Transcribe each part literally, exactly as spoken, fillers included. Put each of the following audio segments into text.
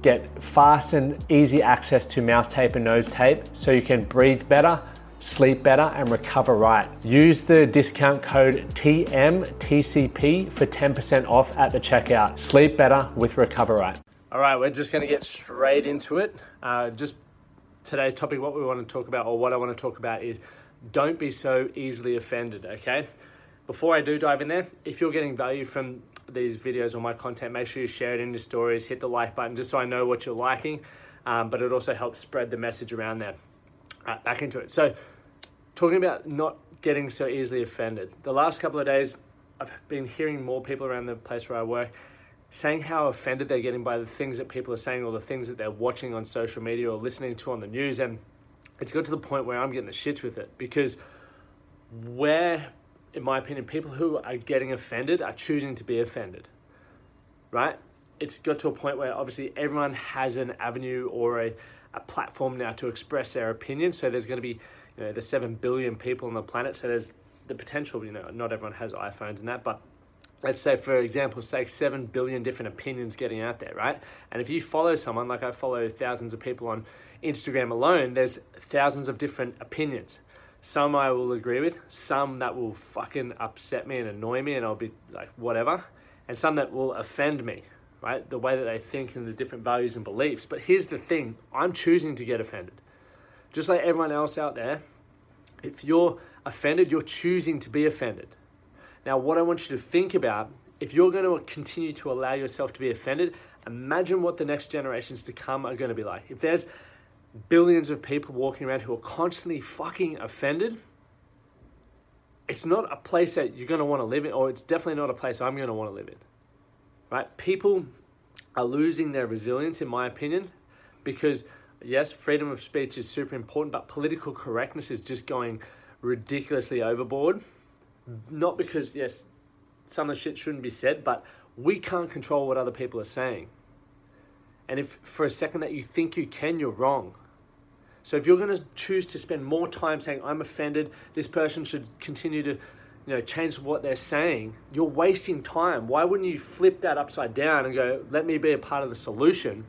get fast and easy access to mouth tape and nose tape so you can breathe better, sleep better, and recover right. Use the discount code T M T C P for ten percent off at the checkout. Sleep better with RecoverRight. All right, we're just gonna get straight into it. Uh, just today's topic, what we wanna talk about, or what I wanna talk about is don't be so easily offended, okay? Before I do dive in there, if you're getting value from these videos or my content, make sure you share it in your stories, hit the like button just so I know what you're liking, um, but it also helps spread the message around there. All right, back into it. So talking about not getting so easily offended. The last couple of days, I've been hearing more people around the place where I work saying how offended they're getting by the things that people are saying or the things that they're watching on social media or listening to on the news, and it's got to the point where I'm getting the shits with it, because where, in my opinion, people who are getting offended are choosing to be offended, right? It's got to a point where obviously everyone has an avenue or a, a platform now to express their opinion. So there's going to be, you know, the seven billion people on the planet. So there's the potential, you know, not everyone has iPhones and that, but let's say, for example, say seven billion different opinions getting out there, right? And if you follow someone, like I follow thousands of people on Instagram alone, there's thousands of different opinions. Some I will agree with, some that will fucking upset me and annoy me and I'll be like, whatever. And some that will offend me, right? The way that they think and the different values and beliefs. But here's the thing, I'm choosing to get offended. Just like everyone else out there, if you're offended, you're choosing to be offended. Now, what I want you to think about, if you're going to continue to allow yourself to be offended, imagine what the next generations to come are going to be like. If there's billions of people walking around who are constantly fucking offended, it's not a place that you're going to want to live in, or it's definitely not a place I'm going to want to live in, right? People are losing their resilience, in my opinion, because yes, freedom of speech is super important, but political correctness is just going ridiculously overboard. Not because, yes, some of the shit shouldn't be said, but we can't control what other people are saying. And if for a second that you think you can, you're wrong. So if you're going to choose to spend more time saying, I'm offended, this person should continue to, you know, change what they're saying, you're wasting time. Why wouldn't you flip that upside down and go, let me be a part of the solution?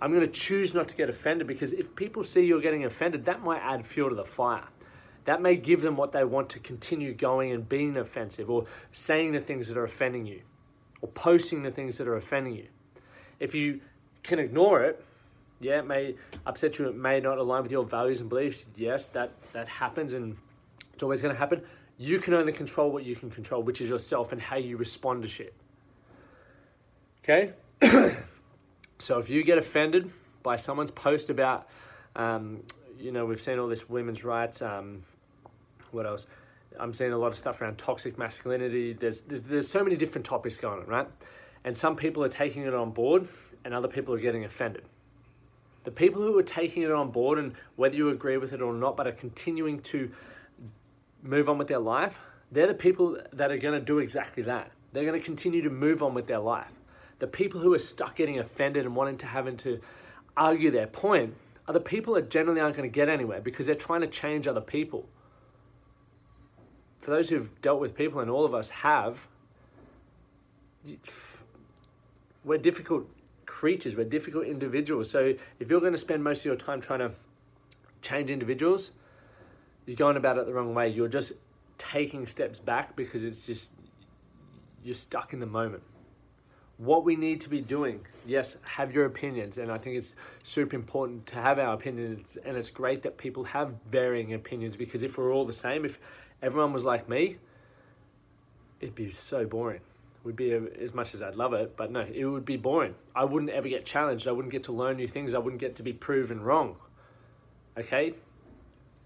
I'm going to choose not to get offended, because if people see you're getting offended, that might add fuel to the fire. That may give them what they want to continue going and being offensive, or saying the things that are offending you, or posting the things that are offending you. If you can ignore it, yeah, it may upset you, it may not align with your values and beliefs, yes, that, that happens, and it's always gonna happen. You can only control what you can control, which is yourself and how you respond to shit, okay? So if you get offended by someone's post about, um, you know, we've seen all this women's rights, um, what else? I'm seeing a lot of stuff around toxic masculinity. There's, there's, there's so many different topics going on, right? And some people are taking it on board and other people are getting offended. The people who are taking it on board, and whether you agree with it or not, but are continuing to move on with their life, they're the people that are gonna do exactly that. They're gonna continue to move on with their life. The people who are stuck getting offended and wanting to having to argue their point are the people that generally aren't gonna get anywhere, because they're trying to change other people. For those who've dealt with people, and all of us have, we're difficult creatures, we're difficult individuals. So if you're gonna spend most of your time trying to change individuals, you're going about it the wrong way. You're just taking steps back, because it's just, you're stuck in the moment. What we need to be doing, yes, have your opinions. And I think it's super important to have our opinions. And it's great that people have varying opinions, because if we're all the same, if everyone was like me, it'd be so boring. Would be, a, as much as I'd love it, but no, it would be boring. I wouldn't ever get challenged. I wouldn't get to learn new things. I wouldn't get to be proven wrong, okay?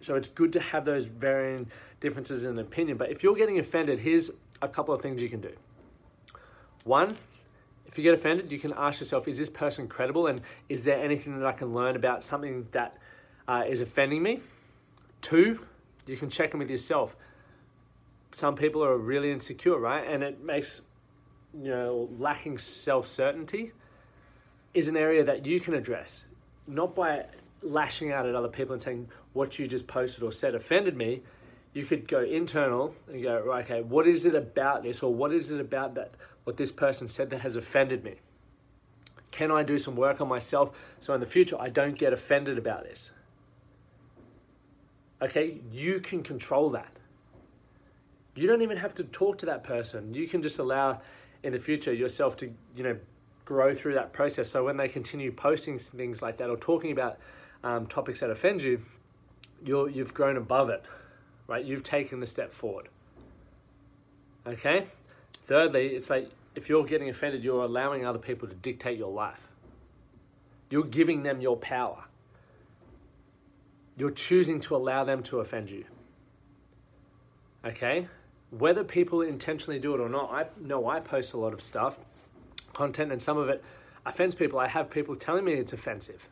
So it's good to have those varying differences in opinion, but if you're getting offended, here's a couple of things you can do. One, if you get offended, you can ask yourself, is this person credible, and is there anything that I can learn about something that uh, is offending me? Two, you can check in with yourself. Some people are really insecure, right? And it makes, you know, lacking self-certainty is an area that you can address, not by lashing out at other people and saying, what you just posted or said offended me. You could go internal and go, right, okay, what is it about this, or what is it about that, what this person said that has offended me? Can I do some work on myself so in the future I don't get offended about this? Okay, you can control that. You don't even have to talk to that person. You can just allow in the future yourself to, you know, grow through that process. So when they continue posting things like that or talking about um, topics that offend you, you're, you've grown above it, right? You've taken the step forward, okay? Thirdly, it's like if you're getting offended, you're allowing other people to dictate your life. You're giving them your power. You're choosing to allow them to offend you, okay? Whether people intentionally do it or not, I know I post a lot of stuff, content, and some of it offends people. I have people telling me it's offensive.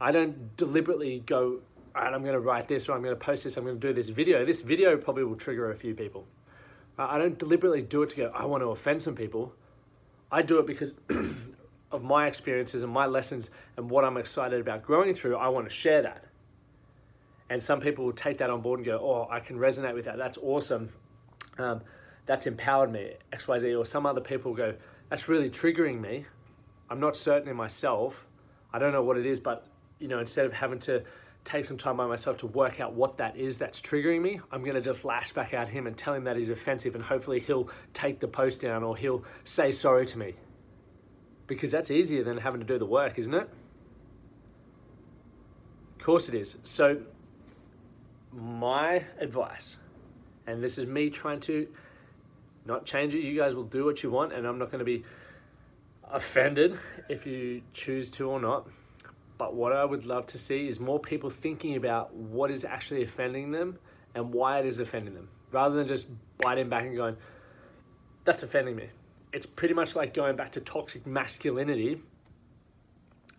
I don't deliberately go, all right, I'm going to write this, or I'm going to post this, I'm going to do this video. This video probably will trigger a few people. I don't deliberately do it to go, I want to offend some people. I do it because of my experiences and my lessons and what I'm excited about growing through. I want to share that. And some people will take that on board and go, oh, I can resonate with that. That's awesome. Um, that's empowered me, X Y Z. Or some other people will go, that's really triggering me. I'm not certain in myself. I don't know what it is, but you know, instead of having to take some time by myself to work out what that is that's triggering me, I'm going to just lash back at him and tell him that he's offensive, and hopefully he'll take the post down or he'll say sorry to me. Because that's easier than having to do the work, isn't it? Of course it is. So my advice, and this is me trying to not change it, you guys will do what you want, and I'm not going to be offended if you choose to or not, but what I would love to see is more people thinking about what is actually offending them and why it is offending them, rather than just biting back and going, that's offending me. It's pretty much like going back to toxic masculinity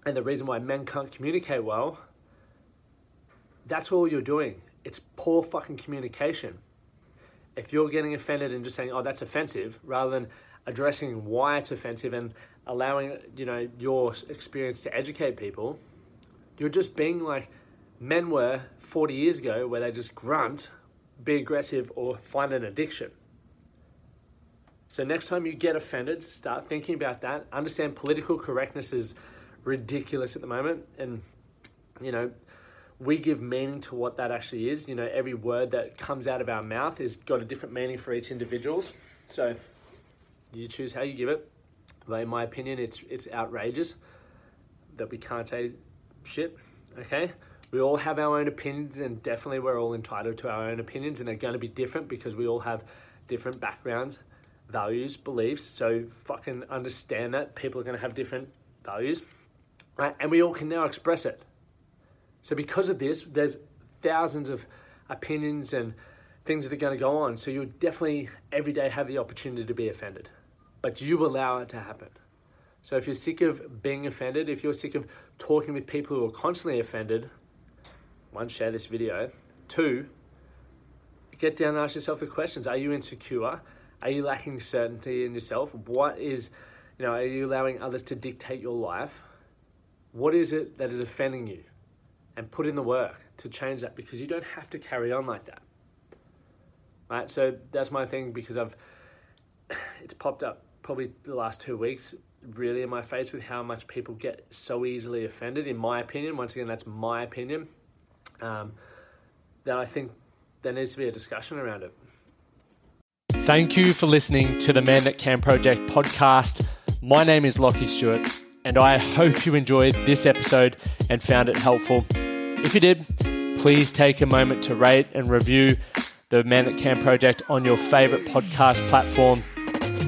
and the reason why men can't communicate well. That's all you're doing. It's poor fucking communication. If you're getting offended and just saying, oh, that's offensive, rather than addressing why it's offensive and allowing, you know, your experience to educate people, you're just being like men were forty years ago, where they just grunt, be aggressive, or find an addiction. So next time you get offended, start thinking about that. Understand political correctness is ridiculous at the moment, and, you know, we give meaning to what that actually is. You know, every word that comes out of our mouth has got a different meaning for each individual. So you choose how you give it. But in my opinion, it's it's outrageous that we can't say shit, okay? We all have our own opinions, and definitely we're all entitled to our own opinions, and they're going to be different because we all have different backgrounds, values, beliefs. So fucking understand that. People are going to have different values, right? And we all can now express it. So because of this, there's thousands of opinions and things that are going to go on. So you'll definitely every day have the opportunity to be offended, but you allow it to happen. So if you're sick of being offended, if you're sick of talking with people who are constantly offended, one, share this video. Two, get down and ask yourself the questions. Are you insecure? Are you lacking certainty in yourself? What is, you know, are you allowing others to dictate your life? What is it that is offending you? And put in the work to change that, because you don't have to carry on like that. All right, so that's my thing, because I've it's popped up probably the last two weeks really in my face with how much people get so easily offended, in my opinion. Once again, that's my opinion. Um, that I think there needs to be a discussion around it. Thank you for listening to the Men That Can Project podcast. My name is Lockie Stewart, and I hope you enjoyed this episode and found it helpful. If you did, please take a moment to rate and review the Men That Can Project on your favorite podcast platform.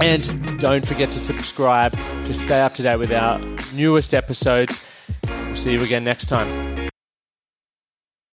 And don't forget to subscribe to stay up to date with our newest episodes. We'll see you again next time.